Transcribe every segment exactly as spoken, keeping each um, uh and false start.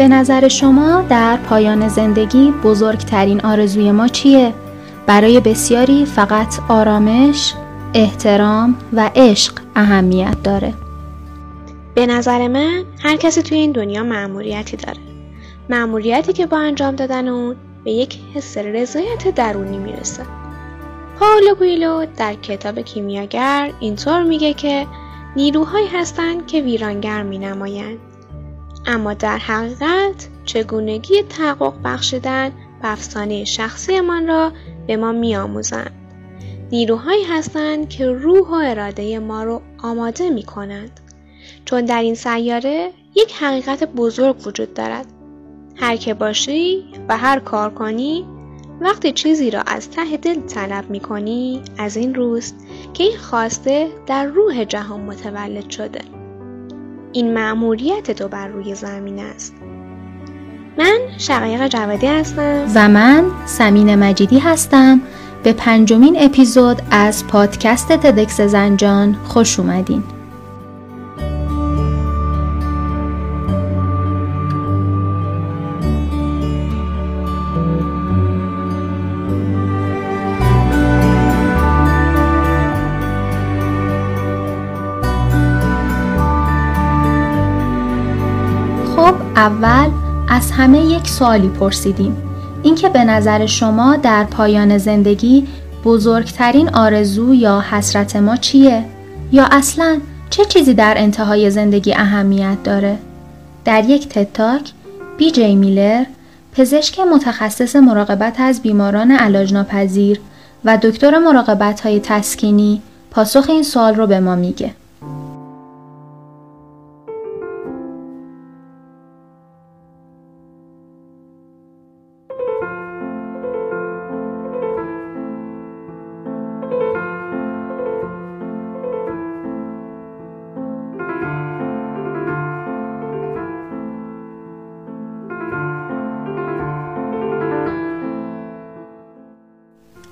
به نظر شما در پایان زندگی بزرگترین آرزوی ما چیه؟ برای بسیاری فقط آرامش، احترام و عشق اهمیت داره. به نظر من هر کسی توی این دنیا مأموریتی داره. مأموریتی که با انجام دادن اون به یک حس رضایت درونی میرسه. پائولو کوئلو در کتاب کیمیاگر اینطور میگه که نیروهایی هستند که ویرانگر مینمایند، اما در حقیقت چگونگی تحقق بخشیدن به افسانه شخصی من را به ما میآموزند. نیروهایی هستند که روح و اراده ما رو آماده میکنند، چون در این سیاره یک حقیقت بزرگ وجود دارد. هر که باشی و هر کار کنی، وقتی چیزی را از ته دل طلب میکنی، از این روست که این خواسته در روح جهان متولد شده. این مأموریت تو بر روی زمین است. من شقایق جوادی هستم و من سمین مجیدی هستم. به پنجمین اپیزود از پادکست تدکس زنجان خوش اومدین. اول از همه یک سوالی پرسیدیم، اینکه به نظر شما در پایان زندگی بزرگترین آرزو یا حسرت ما چیه؟ یا اصلاً چه چیزی در انتهای زندگی اهمیت داره؟ در یک تدتاک، بی جی میلر، پزشک متخصص مراقبت از بیماران علاج‌ناپذیر و دکتر مراقبت‌های تسکینی، پاسخ این سوال رو به ما میگه.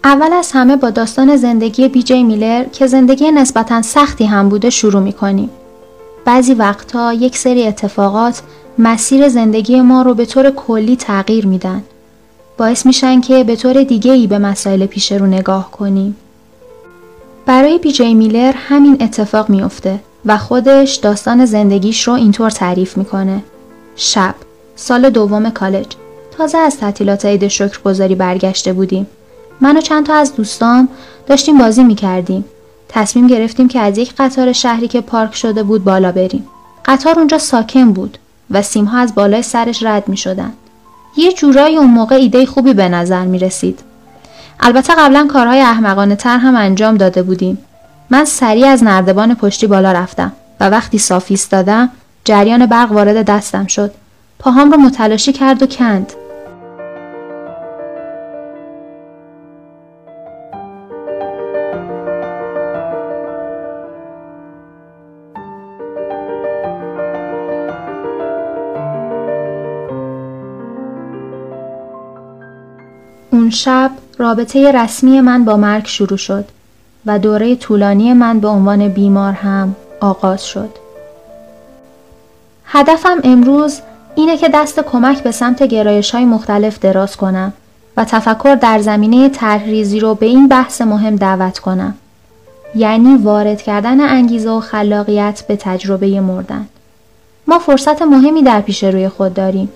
اول از همه با داستان زندگی بی جی میلر که زندگی نسبتاً سختی هم بوده شروع می‌کنیم. بعضی وقتا یک سری اتفاقات مسیر زندگی ما رو به طور کلی تغییر میدن. باعث میشن که به طور دیگه‌ای به مسائل پیش رو نگاه کنیم. برای بی جی میلر همین اتفاق میفته و خودش داستان زندگیش رو اینطور تعریف میکنه. شب، سال دوم کالج، تازه از تعطیلات عید شکرگزاری برگشته بودیم. من و چند تا از دوستام داشتیم بازی میکردیم. تصمیم گرفتیم که از یک قطار شهری که پارک شده بود بالا بریم. قطار اونجا ساکن بود و سیم‌ها از بالای سرش رد میشدن. یه جورایی اون موقع ایده خوبی به نظر میرسید. البته قبلا کارهای احمقانه تر هم انجام داده بودیم. من سریع از نردبان پشتی بالا رفتم و وقتی صاف ایستادم جریان برق وارد دستم شد. پاهام رو متلاشی کرد و کند. اون شب رابطه رسمی من با مرگ شروع شد و دوره طولانی من به عنوان بیمار هم آغاز شد. هدفم امروز اینه که دست کمک به سمت گرایش‌های مختلف دراز کنم و تفکر در زمینه طرح‌ریزی رو به این بحث مهم دعوت کنم. یعنی وارد کردن انگیزه و خلاقیت به تجربه مردن. ما فرصت مهمی در پیش روی خود داریم.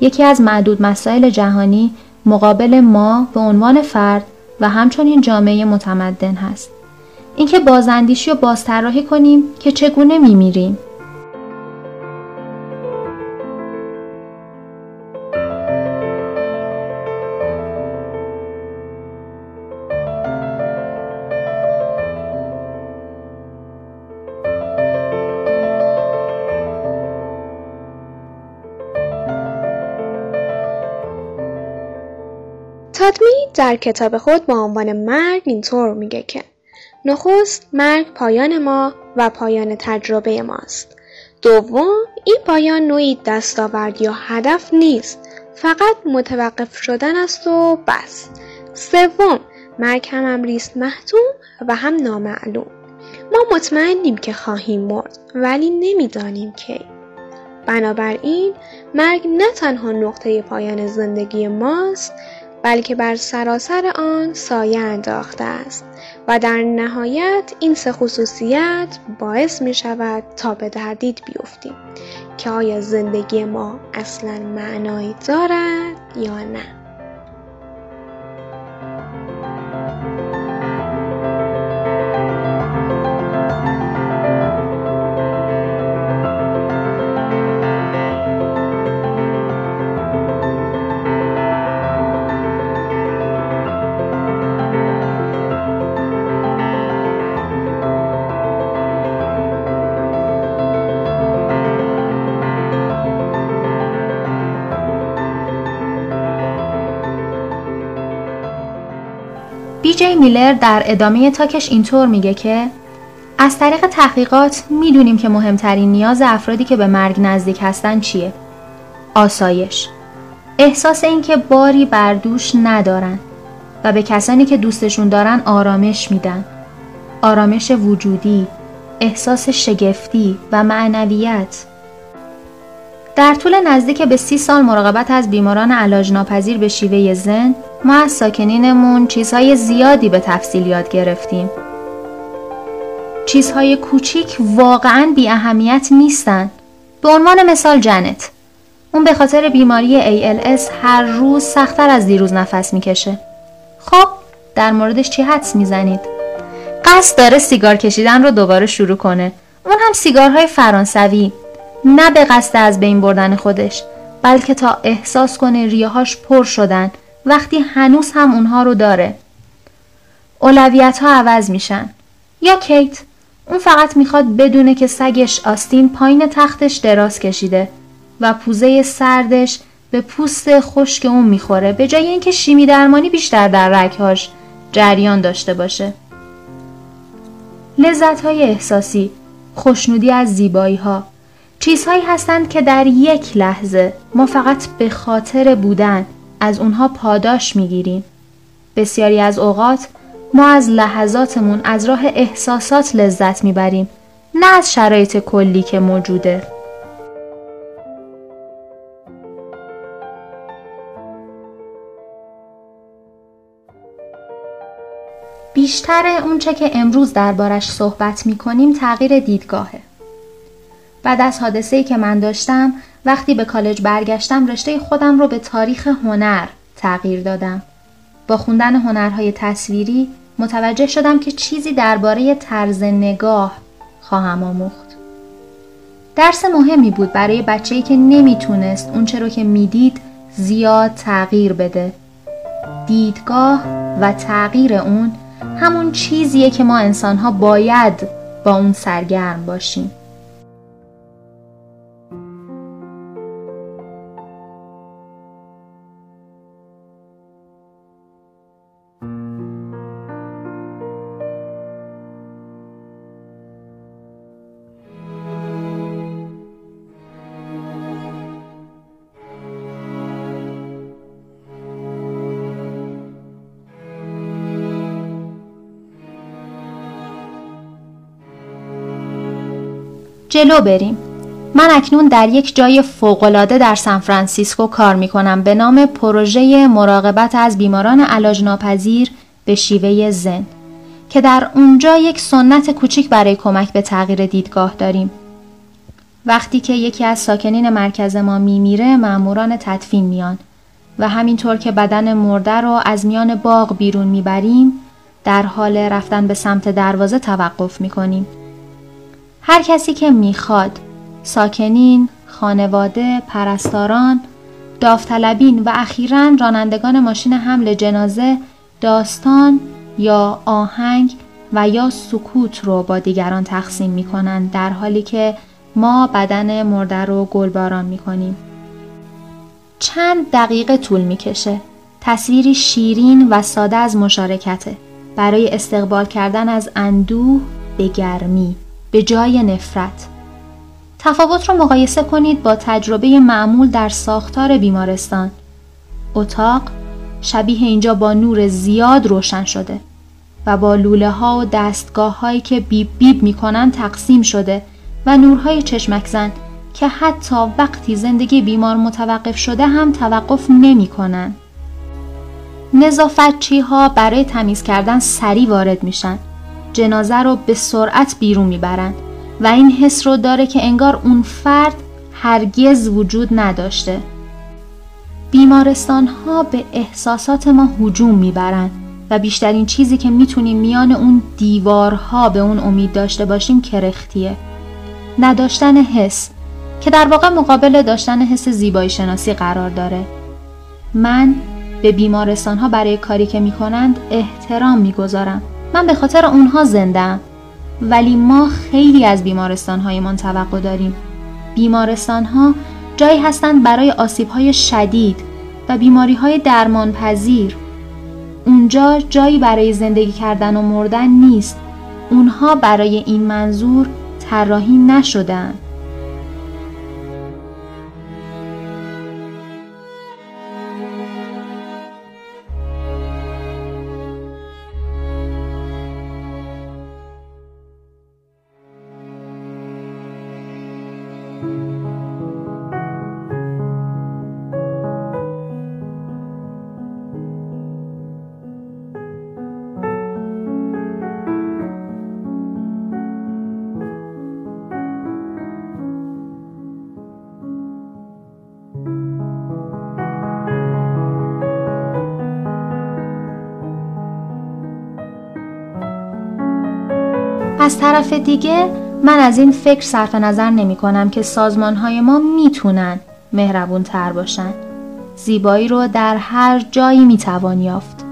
یکی از معدود مسائل جهانی مقابل ما به عنوان فرد و همچنین جامعه متمدن هست. اینکه بازاندیشی و بازطراحی کنیم که چگونه میمیریم. در کتاب خود با عنوان مرگ اینطور میگه که نخست مرگ پایان ما و پایان تجربه ماست. دوم، این پایان نوعی دستاورد یا هدف نیست، فقط متوقف شدن است و بس. سوم، مرگ هم امری است محتوم و هم نامعلوم. ما مطمئنیم که خواهیم مرد ولی نمیدانیم کی. بنابراین مرگ نه تنها نقطه پایان زندگی ماست، بلکه بر سراسر آن سایه انداخته است و در نهایت این سه خصوصیت باعث می شود تا به تردید بیفتیم که آیا زندگی ما اصلاً معنایی دارد یا نه. بی جی میلر در ادامه تاکش اینطور میگه که از طریق تحقیقات میدونیم که مهمترین نیاز افرادی که به مرگ نزدیک هستن چیه؟ آسایش، احساس اینکه باری بر دوش ندارن و به کسانی که دوستشون دارن آرامش میدن، آرامش وجودی، احساس شگفتی و معنویت. در طول نزدیک به سی سال مراقبت از بیماران علاج‌ناپذیر به شیوه زن، ما از ساکنینمون چیزهای زیادی به تفصیل یاد گرفتیم. چیزهای کوچیک واقعاً بی اهمیت نیستن. به عنوان مثال جنت، اون به خاطر بیماری ای ال اس هر روز سخت‌تر از دیروز نفس میکشه. خب، در موردش چی حدس میزنید؟ قصد داره سیگار کشیدن رو دوباره شروع کنه. اون هم سیگارهای فرانسوی، نه به قصد از بین بردن خودش، بلکه تا احساس کنه ریه‌هاش پر شدن وقتی هنوز هم اونها رو داره. اولویت‌ها عوض میشن. یا کیت، اون فقط میخواد بدونه که سگش آستین پایین تختش دراز کشیده و پوزه سردش به پوست خشک اون میخوره، به جای اینکه شیمی درمانی بیشتر در رگ‌هاش جریان داشته باشه. لذت‌های احساسی، خوشنودی از زیبایی‌ها، چیزهایی هستند که در یک لحظه ما فقط به خاطر بودن از اونها پاداش میگیریم. بسیاری از اوقات ما از لحظاتمون از راه احساسات لذت میبریم، نه از شرایط کلی که موجوده. بیشتر اونچه که امروز دربارش صحبت میکنیم تغییر دیدگاهه. بعد از حادثه‌ای که من داشتم، وقتی به کالج برگشتم رشته خودم رو به تاریخ هنر تغییر دادم. با خوندن هنرهای تصویری متوجه شدم که چیزی درباره طرز نگاه خواهم آموخت. درس مهمی بود برای بچه‌ای که نمیتونست اونچه رو که میدید زیاد تغییر بده. دیدگاه و تغییر اون همون چیزیه که ما انسان‌ها باید با اون سرگرم باشیم. جلو بریم. من اکنون در یک جای فوق‌العاده در سان فرانسیسکو کار می‌کنم به نام پروژه مراقبت از بیماران علاج‌ناپذیر به شیوه زن که در اونجا یک سنت کوچیک برای کمک به تغییر دیدگاه داریم. وقتی که یکی از ساکنین مرکز ما می‌میره، ماموران تدفین میان و همینطور که بدن مرده رو از میان باغ بیرون می‌بریم، در حال رفتن به سمت دروازه توقف می‌کنیم. هر کسی که میخواد، ساکنین، خانواده، پرستاران، داوطلبین و اخیراً رانندگان ماشین حمل جنازه، داستان یا آهنگ و یا سکوت رو با دیگران تقسیم میکنن، در حالی که ما بدن مرده رو گلباران میکنیم. چند دقیقه طول میکشه. تصویری شیرین و ساده از مشارکته برای استقبال کردن از اندوه به گرمی به جای نفرت. تفاوت رو مقایسه کنید با تجربه معمول در ساختار بیمارستان. اتاق شبیه اینجا با نور زیاد روشن شده و با لوله ها و دستگاه هایی که بیب بیب می کنن تقسیم شده و نورهای چشمک زن که حتی وقتی زندگی بیمار متوقف شده هم توقف نمی کنن. نظافتچی ها برای تمیز کردن سریع وارد میشن. جنازه رو به سرعت بیرون میبرن و این حس رو داره که انگار اون فرد هرگز وجود نداشته. بیمارستان ها به احساسات ما هجوم میبرن و بیشترین چیزی که میتونیم میان اون دیوارها به اون امید داشته باشیم کرختیه. نداشتن حس که در واقع مقابل داشتن حس زیبایی شناسی قرار داره. من به بیمارستان ها برای کاری که می کنند احترام می گذارم. من به خاطر اونها زندم. ولی ما خیلی از بیمارستان های من توقع داریم. بیمارستان ها جایی هستند برای آسیب های شدید و بیماری های درمان پذیر. اونجا جایی برای زندگی کردن و مردن نیست. اونها برای این منظور طراحی نشدن. از طرف دیگه من از این فکر صرف نظر نمی کنم که سازمانهای ما میتونن مهربون تر باشن. زیبایی رو در هر جایی میتوان یافت.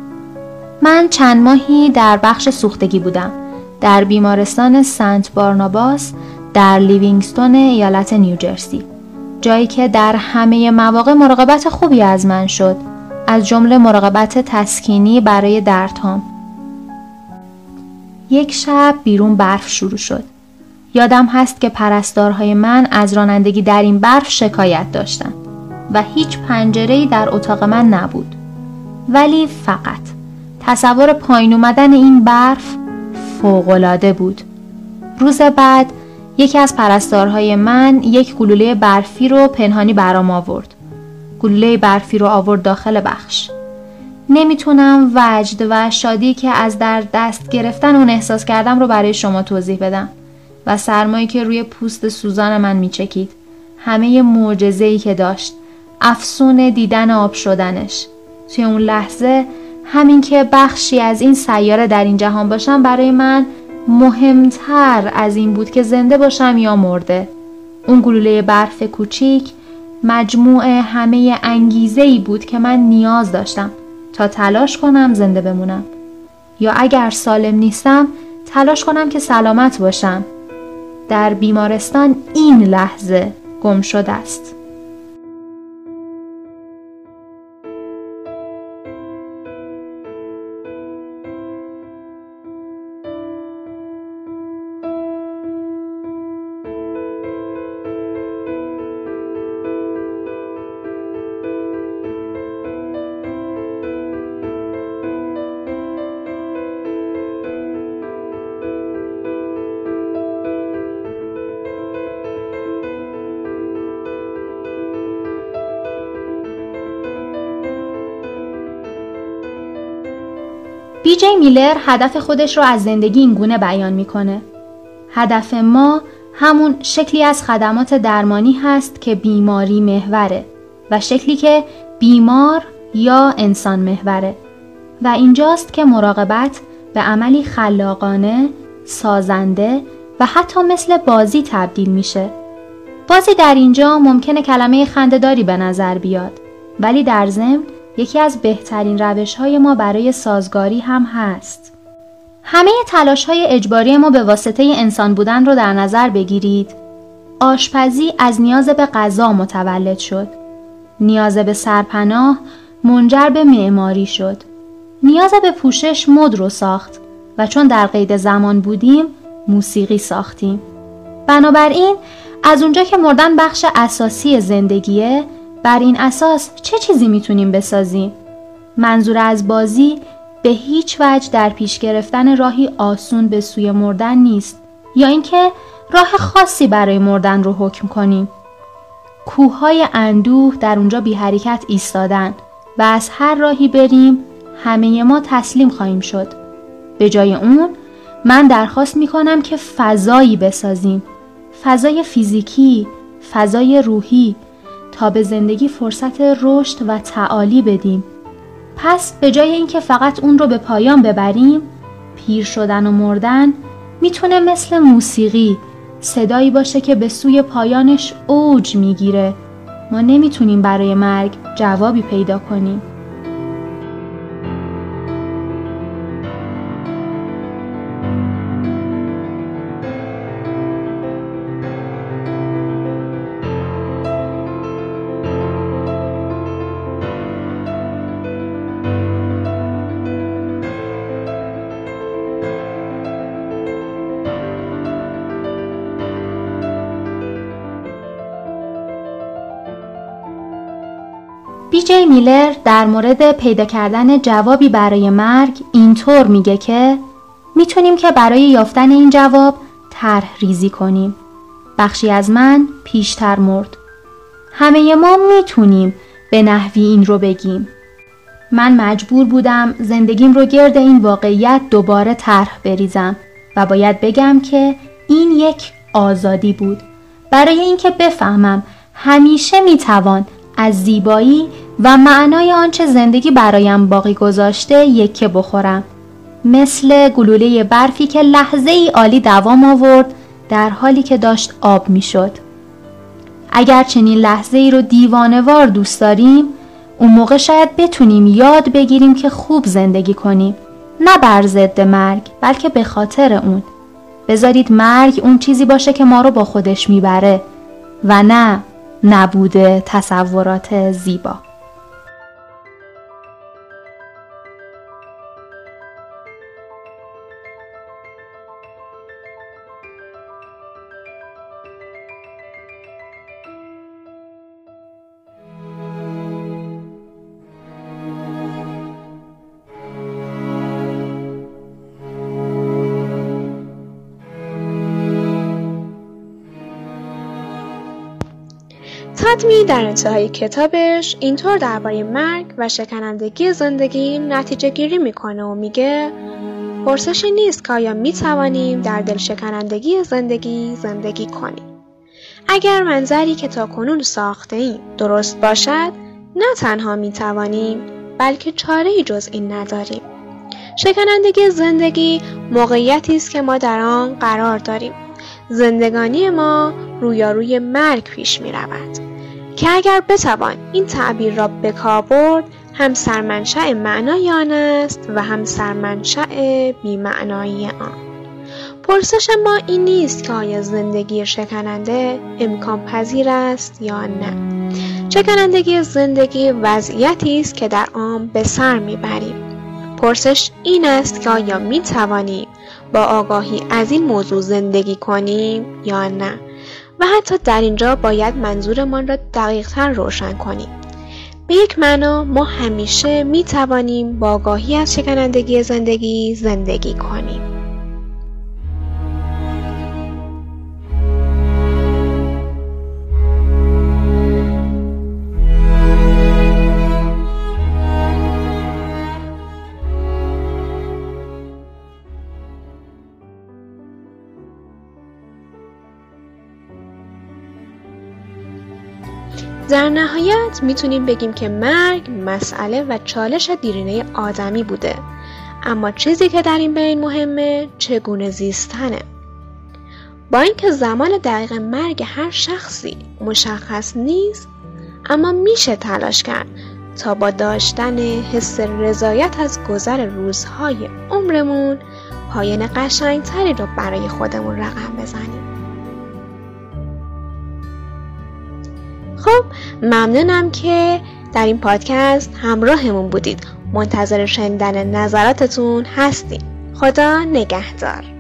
من چند ماهی در بخش سوختگی بودم. در بیمارستان سنت بارناباس در لیوینگستون ایالت نیوجرسی. جایی که در همه مواقع مراقبت خوبی از من شد. از جمله مراقبت تسکینی برای دردهام. یک شب بیرون برف شروع شد. یادم هست که پرستارهای من از رانندگی در این برف شکایت داشتند و هیچ پنجره‌ای در اتاق من نبود. ولی فقط تصور پایین اومدن این برف فوق‌العاده بود. روز بعد یکی از پرستارهای من یک گلوله برفی رو پنهانی برام آورد. گلوله برفی رو آورد داخل بخش. نمیتونم وجد و شادی که از در دست گرفتن اون احساس کردم رو برای شما توضیح بدم و سرمایی که روی پوست سوزان من میچکید، همه معجزه‌ای که داشت، افسون دیدن آب شدنش. توی اون لحظه همین که بخشی از این سیاره در این جهان باشم برای من مهمتر از این بود که زنده باشم یا مرده. اون گلوله برف کوچیک مجموعه همه انگیزه‌ای بود که من نیاز داشتم تا تلاش کنم زنده بمونم، یا اگر سالم نیستم تلاش کنم که سلامت باشم. در بیمارستان این لحظه گم شده است. بی جی میلر هدف خودش رو از زندگی این گونه بیان میکنه. هدف ما همون شکلی از خدمات درمانی هست که بیماری محوره و شکلی که بیمار یا انسان محوره. و اینجاست که مراقبت به عملی خلاقانه، سازنده و حتی مثل بازی تبدیل میشه. بازی در اینجا ممکنه کلمه خنده‌داری به نظر بیاد، ولی در ضمن یکی از بهترین روش‌های ما برای سازگاری هم هست. همه تلاش‌های اجباری ما به واسطه انسان بودن رو در نظر بگیرید. آشپزی از نیاز به غذا متولد شد. نیاز به سرپناه منجر به معماری شد. نیاز به پوشش مد رو ساخت و چون در قید زمان بودیم موسیقی ساختیم. بنابراین از اونجا که مردن بخش اساسی زندگیه، بر این اساس چه چیزی میتونیم بسازیم؟ منظور از بازی به هیچ وجه در پیش گرفتن راهی آسون به سوی مردن نیست یا اینکه راه خاصی برای مردن رو حکم کنیم. کوههای اندوه در اونجا بی حرکت ایستادن و از هر راهی بریم همه ما تسلیم خواهیم شد. به جای اون من درخواست میکنم که فضایی بسازیم، فضای فیزیکی، فضای روحی، تا به زندگی فرصت رشد و تعالی بدیم. پس به جای اینکه فقط اون رو به پایان ببریم، پیر شدن و مردن میتونه مثل موسیقی صدایی باشه که به سوی پایانش اوج میگیره. ما نمیتونیم برای مرگ جوابی پیدا کنیم. بی جی میلر در مورد پیدا کردن جوابی برای مرگ اینطور میگه که میتونیم که برای یافتن این جواب طرح ریزی کنیم. بخشی از من پیشتر مرد. همه ما میتونیم به نحوی این رو بگیم. من مجبور بودم زندگیم رو گرد این واقعیت دوباره طرح بریزم و باید بگم که این یک آزادی بود. برای اینکه بفهمم همیشه میتوان از زیبایی و معنای آنچه زندگی برایم باقی گذاشته یکه بخورم، مثل گلوله برفی که لحظه ای عالی دوام آورد در حالی که داشت آب می شد. اگر چنین لحظه ای رو دیوانوار دوست داریم، اون موقع شاید بتونیم یاد بگیریم که خوب زندگی کنیم، نه بر ضد مرگ بلکه به خاطر اون. بذارید مرگ اون چیزی باشه که ما رو با خودش می بره و نه نبوده تصورات زیبا. تدمی در انتهای کتابش اینطور درباره مرگ و شکنندگی زندگی نتیجه گیری میکنه و میگه پرسشی نیست که آیا میتوانیم در دل شکنندگی زندگی زندگی کنیم. اگر منظری که تا کنون ساخته ایم درست باشد، نه تنها میتوانیم بلکه چاره‌ای جز این نداریم. شکنندگی زندگی موقعیتی است که ما در آن قرار داریم. زندگانی ما رویاروی مرگ پیش می رود که اگر بتوان این تعبیر را به کار برد، هم سرمنشأ معنای آن است و هم سرمنشأ بی‌معنایی آن. پرسش ما این نیست که آیا زندگی شکننده امکان پذیر است یا نه. شکنندگی زندگی وضعیتی است که در آن به سر میبریم. پرسش این است که آیا می توانیم با آگاهی از این موضوع زندگی کنیم یا نه. و حتی در اینجا باید منظورمان را دقیق‌تر روشن کنیم. به یک معنا ما همیشه می توانیم با آگاهی از شکنندگی زندگی زندگی کنیم. در نهایت میتونیم بگیم که مرگ مسئله و چالش دیرینه آدمی بوده، اما چیزی که در این بین مهمه چگونه زیستنه. با اینکه زمان دقیق مرگ هر شخصی مشخص نیست، اما میشه تلاش کرد تا با داشتن حس رضایت از گذر روزهای عمرمون پایان قشنگتری رو برای خودمون رقم بزنیم. خب، ممنونم که در این پادکست همراهمون بودید. منتظر شنیدن نظراتتون هستیم. خدا نگهدار.